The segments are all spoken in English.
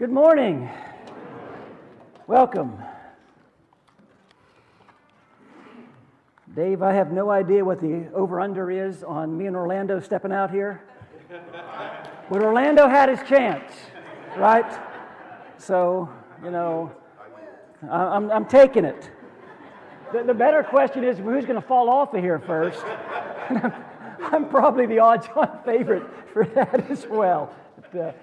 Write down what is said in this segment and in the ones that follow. Good morning. Welcome. Dave, I have no idea what the over-under is on me and Orlando stepping out here. But Orlando had his chance, right? So, you know, I'm taking it. The better question is who's going to fall off of here first. I'm probably the odds-on favorite for that as well. But,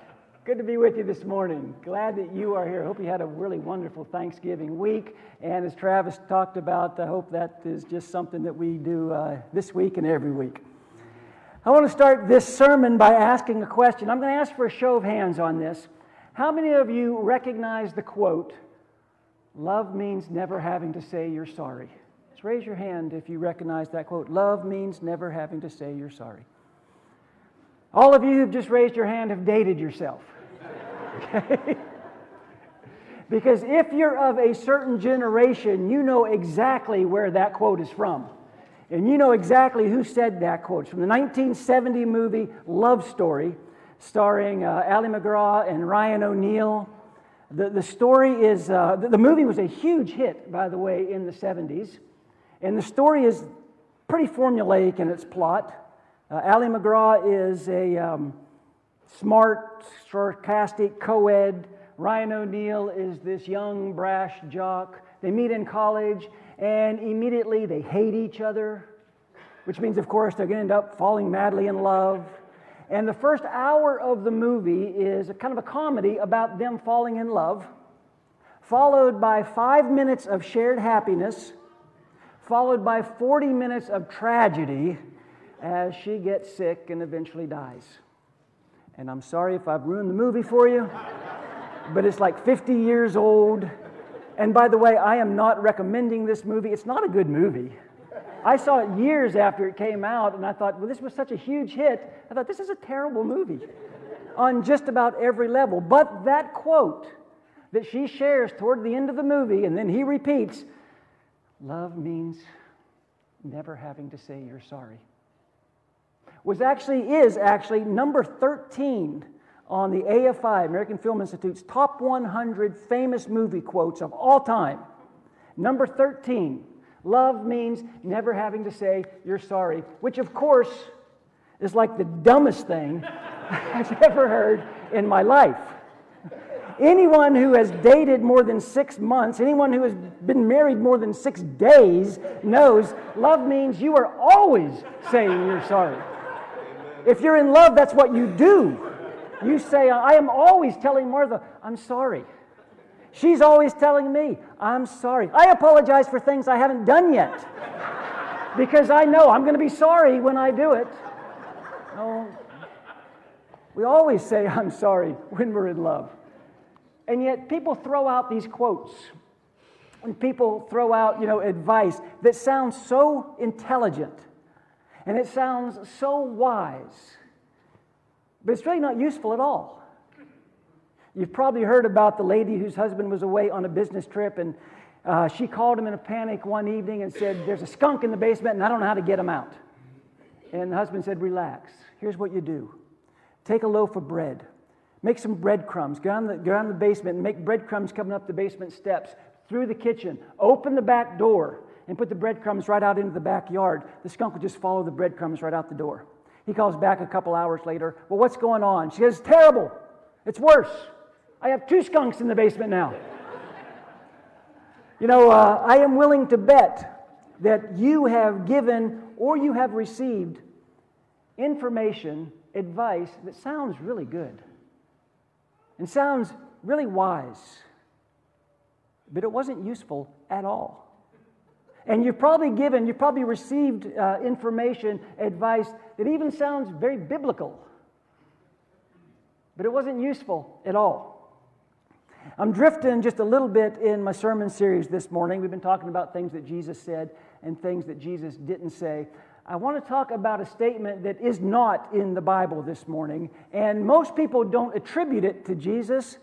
good to be with you this morning. Glad that you are here. Hope you had a really wonderful Thanksgiving week. And as Travis talked about, I hope that is just something that we do this week and every week. I want to start this sermon by asking a question. I'm going to ask for a show of hands on this. How many of you recognize the quote, "Love means never having to say you're sorry"? Just raise your hand if you recognize that quote. Love means never having to say you're sorry. All of you who've just raised your hand have dated yourself. Okay? Because if you're of a certain generation, you know exactly where that quote is from. And you know exactly who said that quote. It's from the 1970 movie Love Story, starring Ali McGraw and Ryan O'Neal. The story is, the movie was a huge hit, by the way, in the 70s. And the story is pretty formulaic in its plot. Ali McGraw is a smart, sarcastic co-ed. Ryan O'Neal is this young, brash jock. They meet in college, and immediately they hate each other, which means, of course, they're going to end up falling madly in love. And the first hour of the movie is a kind of a comedy about them falling in love, followed by 5 minutes of shared happiness, followed by 40 minutes of tragedy, as she gets sick and eventually dies. And I'm sorry if I've ruined the movie for you, but it's like 50 years old. And by the way, I am not recommending this movie. It's not a good movie. I saw it years after it came out, and I thought, well, this was such a huge hit. I thought, this is a terrible movie on just about every level. But that quote that she shares toward the end of the movie, and then he repeats, "Love means never having to say you're sorry," is actually number 13 on the AFI, American Film Institute's top 100 famous movie quotes of all time. Number 13, love means never having to say you're sorry, which of course is like the dumbest thing I've ever heard in my life. Anyone who has dated more than 6 months, anyone who has been married more than 6 days knows love means you are always saying you're sorry. If you're in love, that's what you do. You say, I am always telling Martha, I'm sorry. She's always telling me, I'm sorry. I apologize for things I haven't done yet because I know I'm going to be sorry when I do it. Oh, we always say I'm sorry when we're in love. And yet people throw out these quotes and people throw out, advice that sounds so intelligent. And it sounds so wise, but it's really not useful at all. You've probably heard about the lady whose husband was away on a business trip, and she called him in a panic one evening and said, "There's a skunk in the basement, and I don't know how to get him out." And the husband said, "Relax. Here's what you do. Take a loaf of bread. Make some breadcrumbs. Go down the basement and make breadcrumbs coming up the basement steps, through the kitchen. Open the back door and put the breadcrumbs right out into the backyard. The skunk would just follow the breadcrumbs right out the door." He calls back a couple hours later. "Well, what's going on?" She says, "It's terrible. It's worse. I have 2 skunks in the basement now." I am willing to bet that you have given or you have received information, advice that sounds really good and sounds really wise, but it wasn't useful at all. And you've probably received information, advice that even sounds very biblical, but it wasn't useful at all. I'm drifting just a little bit in my sermon series this morning. We've been talking about things that Jesus said and things that Jesus didn't say. I want to talk about a statement that is not in the Bible this morning, and most people don't attribute it to Jesus,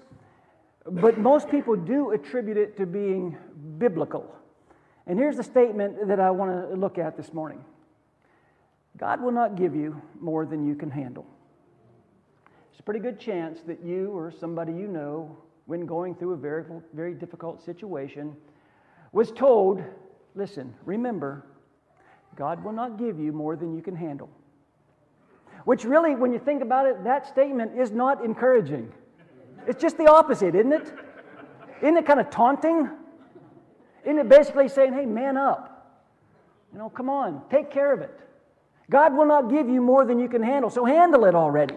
but most people do attribute it to being biblical. And here's the statement that I want to look at this morning. God will not give you more than you can handle. There's a pretty good chance that you or somebody you know, when going through a very, very difficult situation, was told, listen, remember, God will not give you more than you can handle. Which really, when you think about it, that statement is not encouraging. It's just the opposite, isn't it? Isn't it kind of taunting? Isn't it basically saying, hey, man up. You know, come on, take care of it. God will not give you more than you can handle, so handle it already.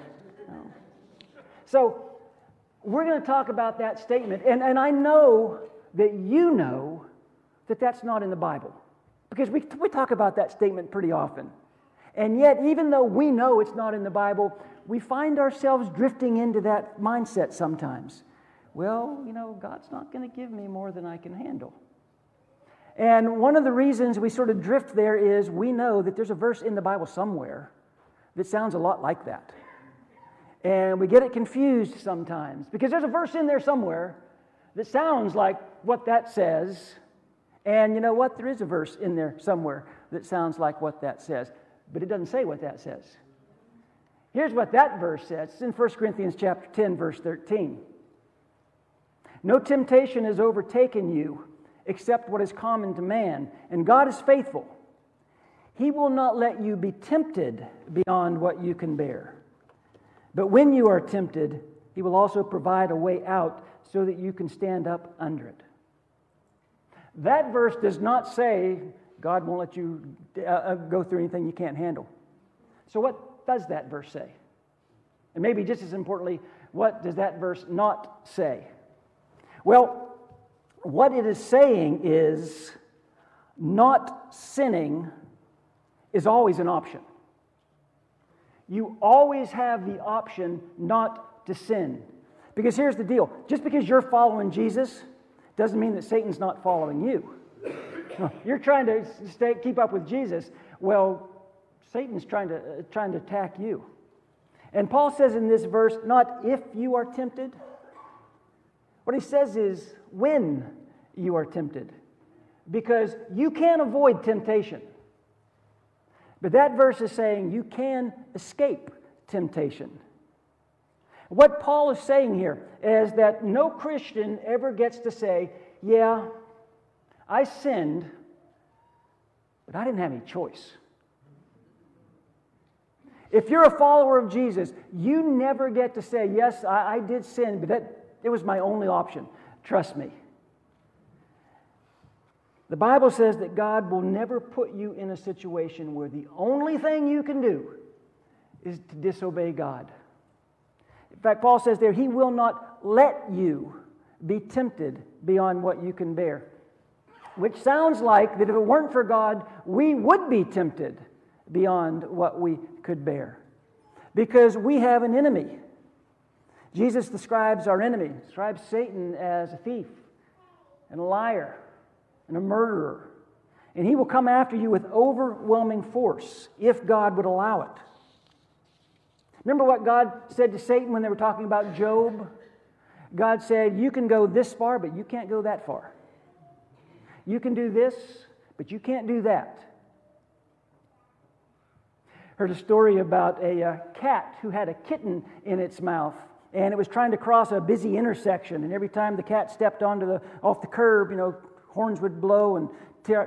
So, we're going to talk about that statement. And I know that you know that that's not in the Bible. Because we talk about that statement pretty often. And yet, even though we know it's not in the Bible, we find ourselves drifting into that mindset sometimes. Well, you know, God's not going to give me more than I can handle. And one of the reasons we sort of drift there is we know that there's a verse in the Bible somewhere that sounds a lot like that. And we get it confused sometimes because there's a verse in there somewhere that sounds like what that says. And you know what? There is a verse in there somewhere that sounds like what that says, but it doesn't say what that says. Here's what that verse says. It's in 1 Corinthians chapter 10, verse 13. No temptation has overtaken you except what is common to man, and God is faithful. He will not let you be tempted beyond what you can bear. But when you are tempted, He will also provide a way out so that you can stand up under it. That verse does not say God won't let you go through anything you can't handle. So what does that verse say? And maybe just as importantly, what does that verse not say? Well, what it is saying is not sinning is always an option. You always have the option not to sin. Because here's the deal. Just because you're following Jesus doesn't mean that Satan's not following you. You're trying to keep up with Jesus. Well, Satan's trying to attack you. And Paul says in this verse, not if you are tempted. What he says is when you are tempted. Because you can avoid temptation. But that verse is saying you can escape temptation. What Paul is saying here is that no Christian ever gets to say, yeah, I sinned, but I didn't have any choice. If you're a follower of Jesus, you never get to say, yes, I did sin, but it was my only option. Trust me. The Bible says that God will never put you in a situation where the only thing you can do is to disobey God. In fact, Paul says there, He will not let you be tempted beyond what you can bear. Which sounds like that if it weren't for God, we would be tempted beyond what we could bear. Because we have an enemy. Jesus describes our enemy, describes Satan as a thief and a liar. And a murderer. And he will come after you with overwhelming force if God would allow it. Remember what God said to Satan when they were talking about Job? God said, you can go this far, but you can't go that far. You can do this, but you can't do that. Heard a story about a cat who had a kitten in its mouth. And it was trying to cross a busy intersection. And every time the cat stepped off the curb, you know, horns would blow and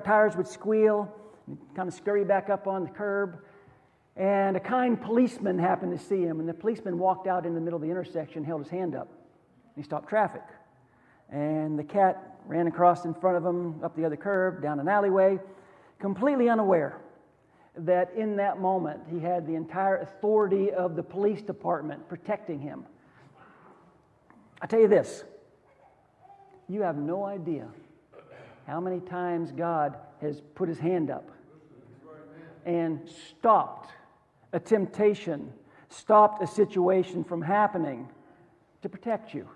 tires would squeal. He'd kind of scurry back up on the curb. And a kind policeman happened to see him. And the policeman walked out in the middle of the intersection, held his hand up. He stopped traffic. And the cat ran across in front of him, up the other curb, down an alleyway, completely unaware that in that moment he had the entire authority of the police department protecting him. I tell you this, you have no idea how many times God has put His hand up and stopped a temptation, stopped a situation from happening to protect you.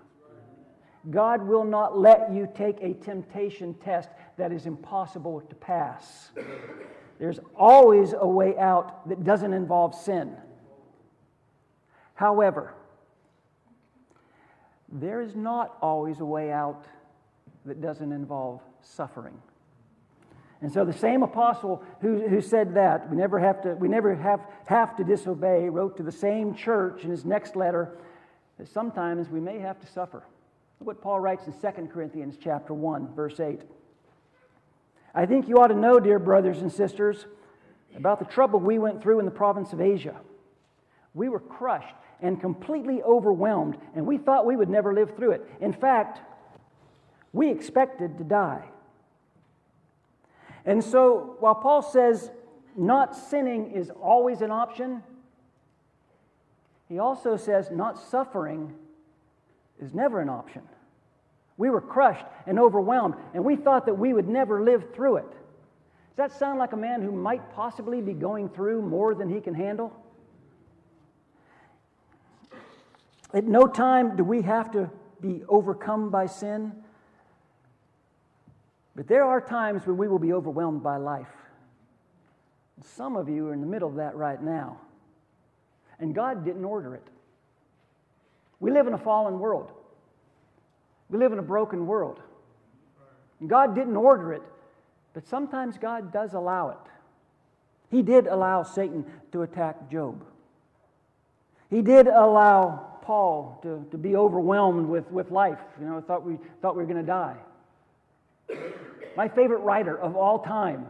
God will not let you take a temptation test that is impossible to pass. There's always a way out that doesn't involve sin. However, there is not always a way out that doesn't involve suffering. And so the same apostle who said that we never have to disobey wrote to the same church in his next letter that sometimes we may have to suffer. Look what Paul writes in 2 Corinthians chapter 1, verse 8. I think you ought to know, dear brothers and sisters, about the trouble we went through in the province of Asia. We were crushed and completely overwhelmed, and we thought we would never live through it. In fact, we expected to die. And so, while Paul says not sinning is always an option, he also says not suffering is never an option. We were crushed and overwhelmed, and we thought that we would never live through it. Does that sound like a man who might possibly be going through more than he can handle? At no time do we have to be overcome by sin. But there are times when we will be overwhelmed by life. And some of you are in the middle of that right now. And God didn't order it. We live in a fallen world. We live in a broken world. And God didn't order it, but sometimes God does allow it. He did allow Satan to attack Job. He did allow Paul to be overwhelmed with life. You know, thought we were going to die. My favorite writer of all time,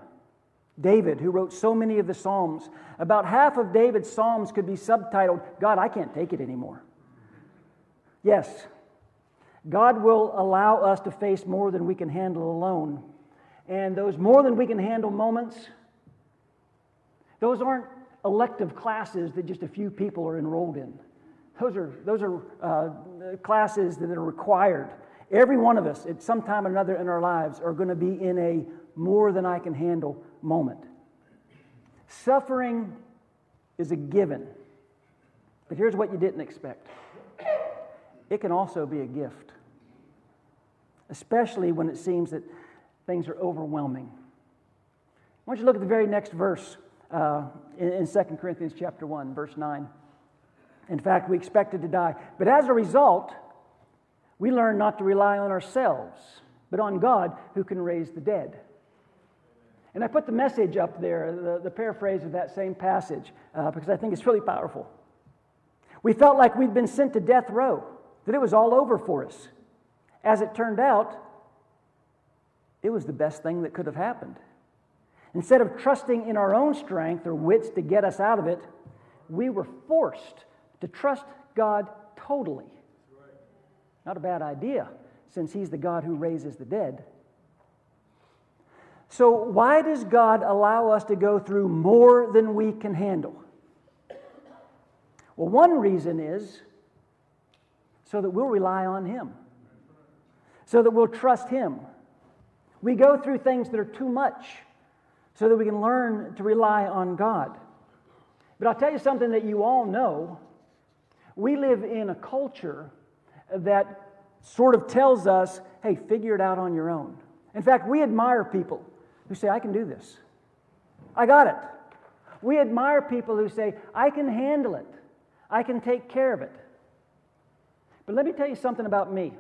David, who wrote so many of the Psalms, about half of David's Psalms could be subtitled, God, I can't take it anymore. Yes, God will allow us to face more than we can handle alone. And those more than we can handle moments, those aren't elective classes that just a few people are enrolled in. Those are classes that are required. Every one of us, at some time or another in our lives, are going to be in a more-than-I-can-handle moment. Suffering is a given. But here's what you didn't expect. It can also be a gift, especially when it seems that things are overwhelming. Why don't you look at the very next verse in 2 Corinthians chapter 1, verse 9. In fact, we expected to die. But as a result, we learn not to rely on ourselves, but on God who can raise the dead. And I put the message up there, the paraphrase of that same passage, because I think it's really powerful. We felt like we'd been sent to death row, that it was all over for us. As it turned out, it was the best thing that could have happened. Instead of trusting in our own strength or wits to get us out of it, we were forced to trust God totally. Not a bad idea, since He's the God who raises the dead. So why does God allow us to go through more than we can handle? Well, one reason is so that we'll rely on Him, so that we'll trust Him. We go through things that are too much so that we can learn to rely on God. But I'll tell you something that you all know. We live in a culture that sort of tells us, hey, figure it out on your own. In fact, we admire people who say, I can do this. I got it. We admire people who say, I can handle it. I can take care of it. But let me tell you something about me.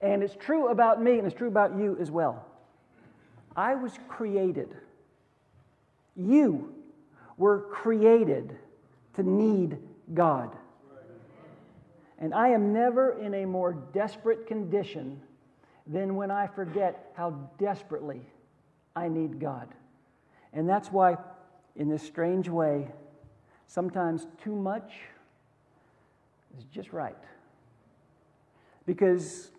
And it's true about me, and it's true about you as well. I was created. You were created to need God. And I am never in a more desperate condition than when I forget how desperately I need God. And that's why, in this strange way, sometimes too much is just right. Because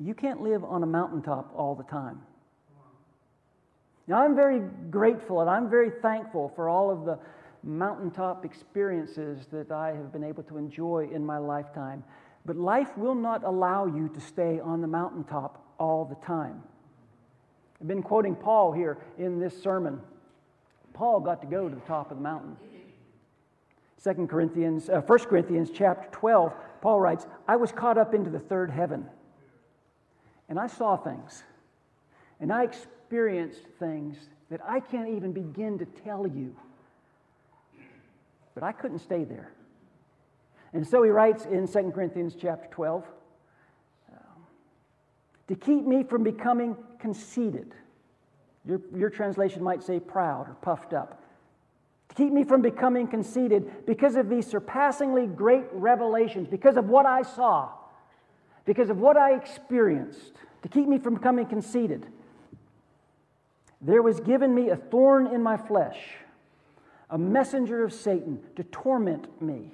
you can't live on a mountaintop all the time. Now, I'm very grateful and I'm very thankful for all of the mountaintop experiences that I have been able to enjoy in my lifetime. But life will not allow you to stay on the mountaintop all the time. I've been quoting Paul here in this sermon. Paul got to go to the top of the mountain. 1 Corinthians chapter 12, Paul writes, I was caught up into the third heaven, and I saw things, and I experienced things that I can't even begin to tell you. But I couldn't stay there. And so he writes in 2 Corinthians chapter 12, to keep me from becoming conceited Your translation might say proud or puffed up. To keep me from becoming conceited because of these surpassingly great revelations, because of what I saw, because of what I experienced, to keep me from becoming conceited. There was given me a thorn in my flesh, a messenger of Satan to torment me.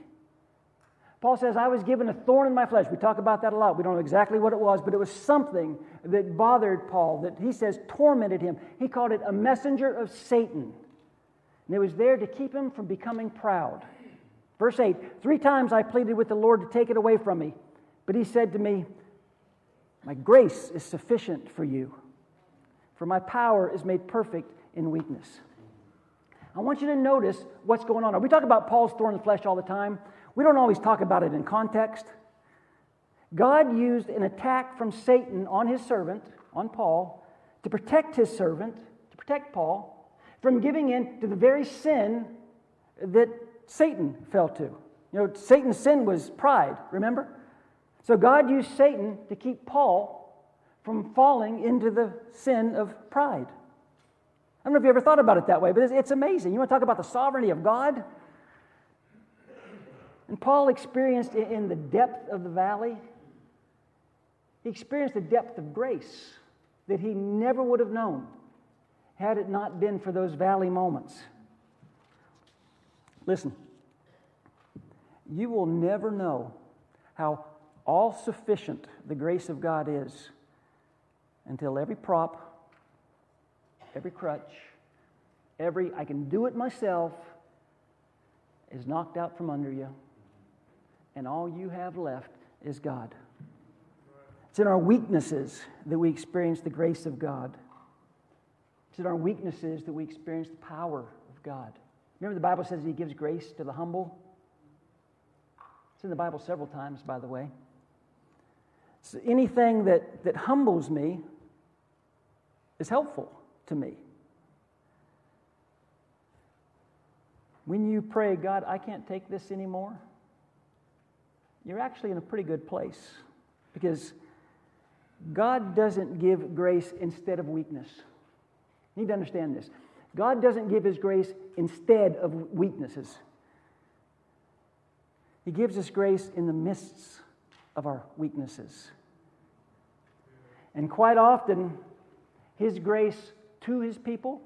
Paul says, I was given a thorn in my flesh. We talk about that a lot. We don't know exactly what it was, but it was something that bothered Paul, that he says tormented him. He called it a messenger of Satan. And it was there to keep him from becoming proud. Verse 8, 3 times I pleaded with the Lord to take it away from me. But he said to me, my grace is sufficient for you, for my power is made perfect in weakness. I want you to notice what's going on. We talk about Paul's thorn in the flesh all the time. We don't always talk about it in context. God used an attack from Satan on his servant, on Paul, to protect his servant, to protect Paul, from giving in to the very sin that Satan fell to. You know, Satan's sin was pride, remember? So God used Satan to keep Paul from falling into the sin of pride. I don't know if you ever thought about it that way, but it's amazing. You want to talk about the sovereignty of God? And Paul experienced in the depth of the valley, he experienced the depth of grace that he never would have known had it not been for those valley moments. Listen, you will never know how all-sufficient the grace of God is until every prop, every crutch, every I can do it myself is knocked out from under you. And all you have left is God. It's in our weaknesses that we experience the grace of God. It's in our weaknesses that we experience the power of God. Remember the Bible says He gives grace to the humble? It's in the Bible several times, by the way. So anything that humbles me is helpful to me. When you pray, God, I can't take this anymore, you're actually in a pretty good place because God doesn't give grace instead of weakness. You need to understand this. God doesn't give His grace instead of weaknesses. He gives us grace in the midst of our weaknesses. And quite often, His grace to His people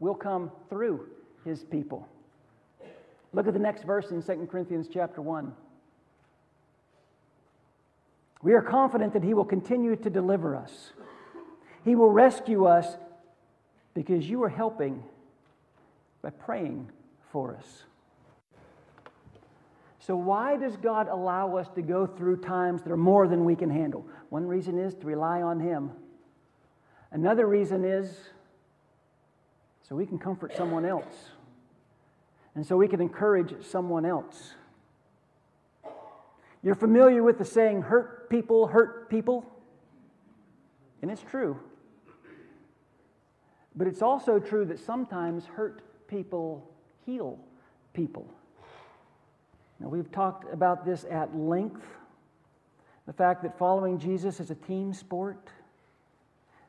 will come through His people. Look at the next verse in 2 Corinthians chapter 1. We are confident that He will continue to deliver us. He will rescue us because you are helping by praying for us. So why does God allow us to go through times that are more than we can handle? One reason is to rely on Him. Another reason is so we can comfort someone else. And so we can encourage someone else. You're familiar with the saying, hurt people hurt people. And it's true. But it's also true that sometimes hurt people heal people. Now, we've talked about this at length. The fact that following Jesus is a team sport.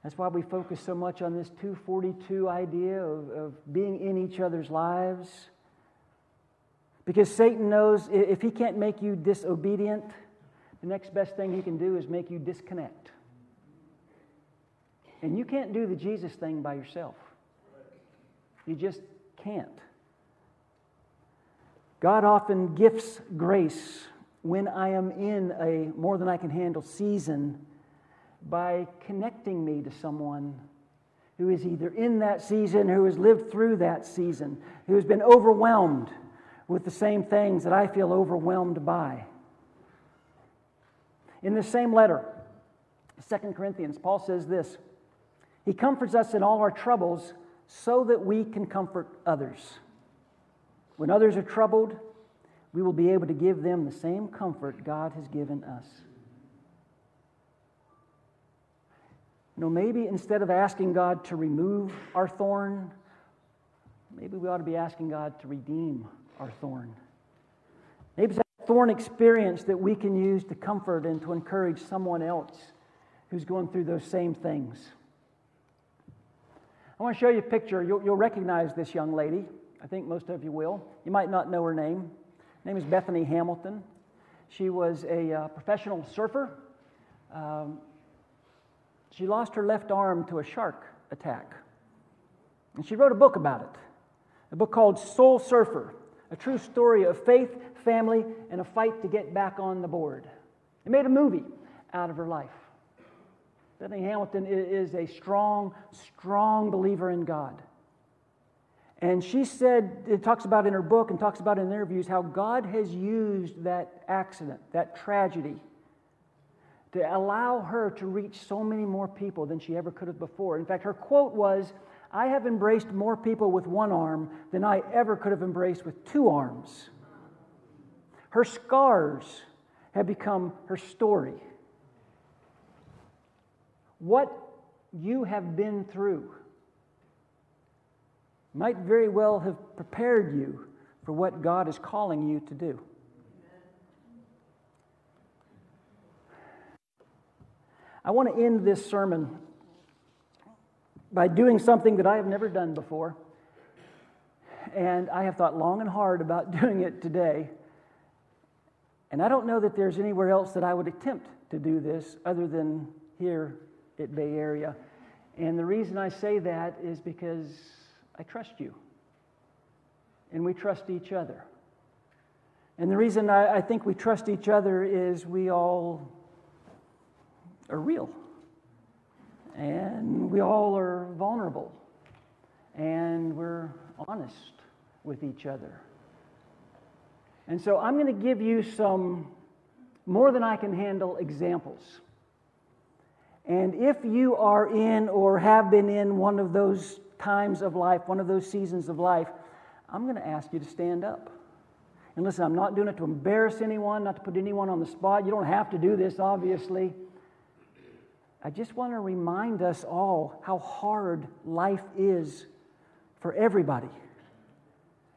That's why we focus so much on this 242 idea of being in each other's lives. Because Satan knows if he can't make you disobedient, the next best thing he can do is make you disconnect. And you can't do the Jesus thing by yourself. You just can't. God often gifts grace when I am in a more than I can handle season by connecting me to someone who is either in that season, who has lived through that season, who has been overwhelmed with the same things that I feel overwhelmed by. In the same letter, 2 Corinthians, Paul says this, He comforts us in all our troubles so that we can comfort others. When others are troubled, we will be able to give them the same comfort God has given us. No, maybe instead of asking God to remove our thorn, maybe we ought to be asking God to redeem our thorn. Maybe it's that thorn experience that we can use to comfort and to encourage someone else who's going through those same things. I want to show you a picture. You'll recognize this young lady. I think most of you will. You might not know her name. Her name is Bethany Hamilton. She was a professional surfer. She lost her left arm to a shark attack. And she wrote a book about it, a book called Soul Surfer, a true story of faith, family, and a fight to get back on the board. They made a movie out of her life. Bethany Hamilton is a strong, strong believer in God. And she said, it talks about in her book and talks about in interviews, how God has used that accident, that tragedy, to allow her to reach so many more people than she ever could have before. In fact, her quote was, "I have embraced more people with one arm than I ever could have embraced with two arms." Her scars have become her story. What you have been through might very well have prepared you for what God is calling you to do. I want to end this sermon by doing something that I have never done before, and I have thought long and hard about doing it today, and I don't know that there's anywhere else that I would attempt to do this other than here at Bay Area. And the reason I say that is because I trust you, and we trust each other. And the reason I think we trust each other is we all are real, and we all are vulnerable, and we're honest with each other. And so I'm going to give you some more than I can handle examples. And if you are in or have been in one of those times of life, one of those seasons of life, I'm going to ask you to stand up. And listen, I'm not doing it to embarrass anyone, not to put anyone on the spot. You don't have to do this, obviously. I just want to remind us all how hard life is for everybody.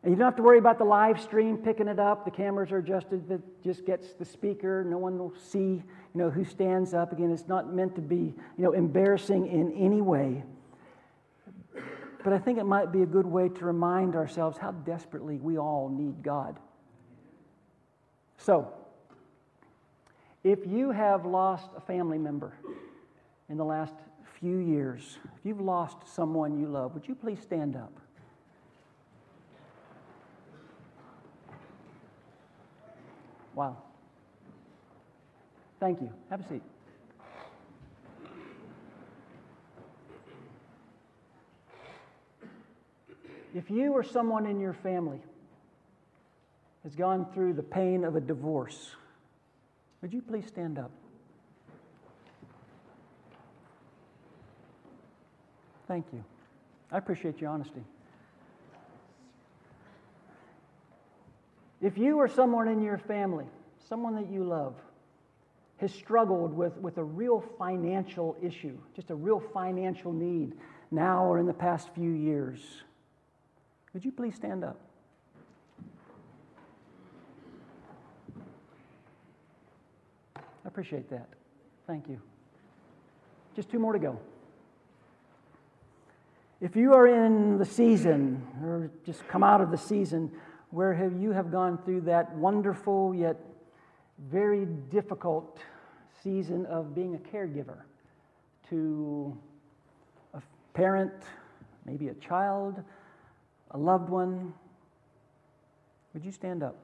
And you don't have to worry about the live stream picking it up. The cameras are adjusted. It just gets the speaker. No one will see, who stands up. Again, it's not meant to be, embarrassing in any way. But I think it might be a good way to remind ourselves how desperately we all need God. So, if you have lost a family member in the last few years, if you've lost someone you love, would you please stand up? Wow. Thank you. Have a seat. If you or someone in your family has gone through the pain of a divorce, would you please stand up? Thank you. I appreciate your honesty. If you or someone in your family, someone that you love, has struggled with a real financial issue, just a real financial need now or in the past few years, would you please stand up? I appreciate that. Thank you. Just two more to go. If you are in the season, or just come out of the season, where you have gone through that wonderful yet very difficult season of being a caregiver to a parent, maybe a child, a loved one, would you stand up?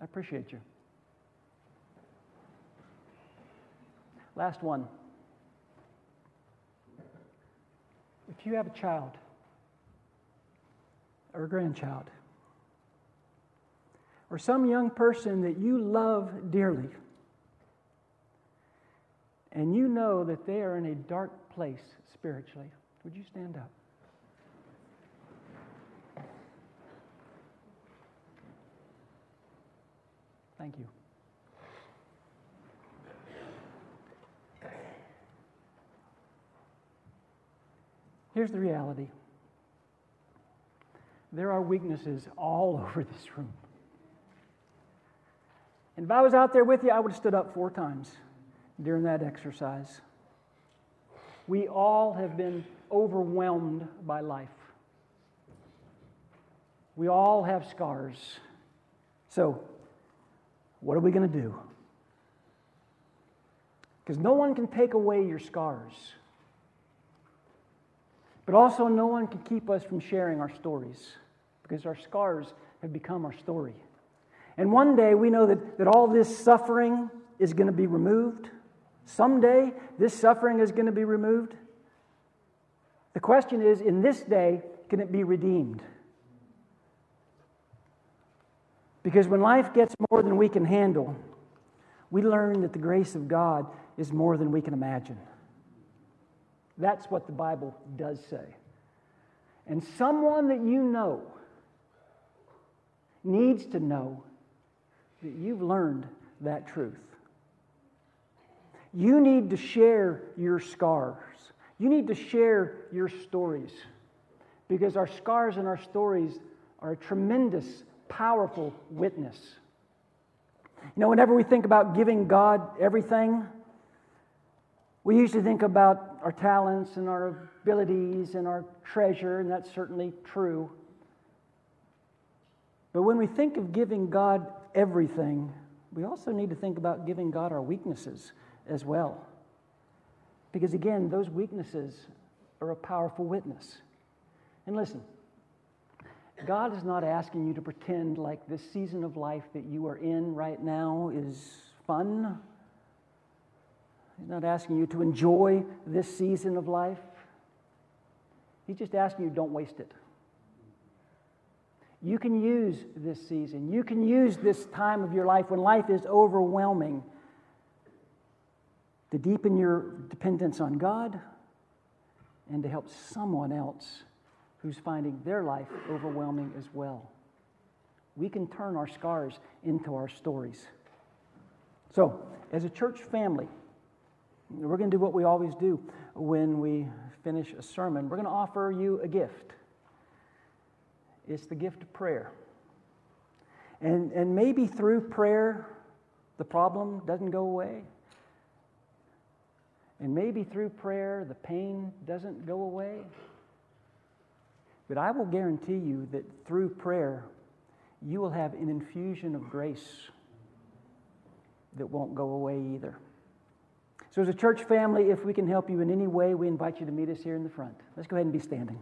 I appreciate you. Last one. If you have a child or a grandchild or some young person that you love dearly and you know that they are in a dark place spiritually, would you stand up? Thank you. Here's the reality. There are weaknesses all over this room. And if I was out there with you, I would have stood up 4 times during that exercise. We all have been overwhelmed by life. We all have scars. So, what are we going to do? Because no one can take away your scars. But also, no one can keep us from sharing our stories, because our scars have become our story. And one day, we know that all this suffering is going to be removed. Someday, this suffering is going to be removed. The question is, in this day, can it be redeemed? Because when life gets more than we can handle, we learn that the grace of God is more than we can imagine. That's what the Bible does say. And someone that you know needs to know that you've learned that truth. You need to share your scars. You need to share your stories, because our scars and our stories are a tremendous, powerful witness. You know, whenever we think about giving God everything, we usually think about our talents and our abilities and our treasure, and that's certainly true. But when we think of giving God everything, we also need to think about giving God our weaknesses as well. Because again, those weaknesses are a powerful witness. And listen, God is not asking you to pretend like this season of life that you are in right now is fun. He's not asking you to enjoy this season of life. He's just asking you, don't waste it. You can use this season. You can use this time of your life when life is overwhelming to deepen your dependence on God and to help someone else who's finding their life overwhelming as well. We can turn our scars into our stories. So, as a church family, we're going to do what we always do when we finish a sermon. We're going to offer you a gift. It's the gift of prayer. And maybe through prayer, the problem doesn't go away. And maybe through prayer, the pain doesn't go away. But I will guarantee you that through prayer, you will have an infusion of grace that won't go away either. So as a church family, if we can help you in any way, we invite you to meet us here in the front. Let's go ahead and be standing.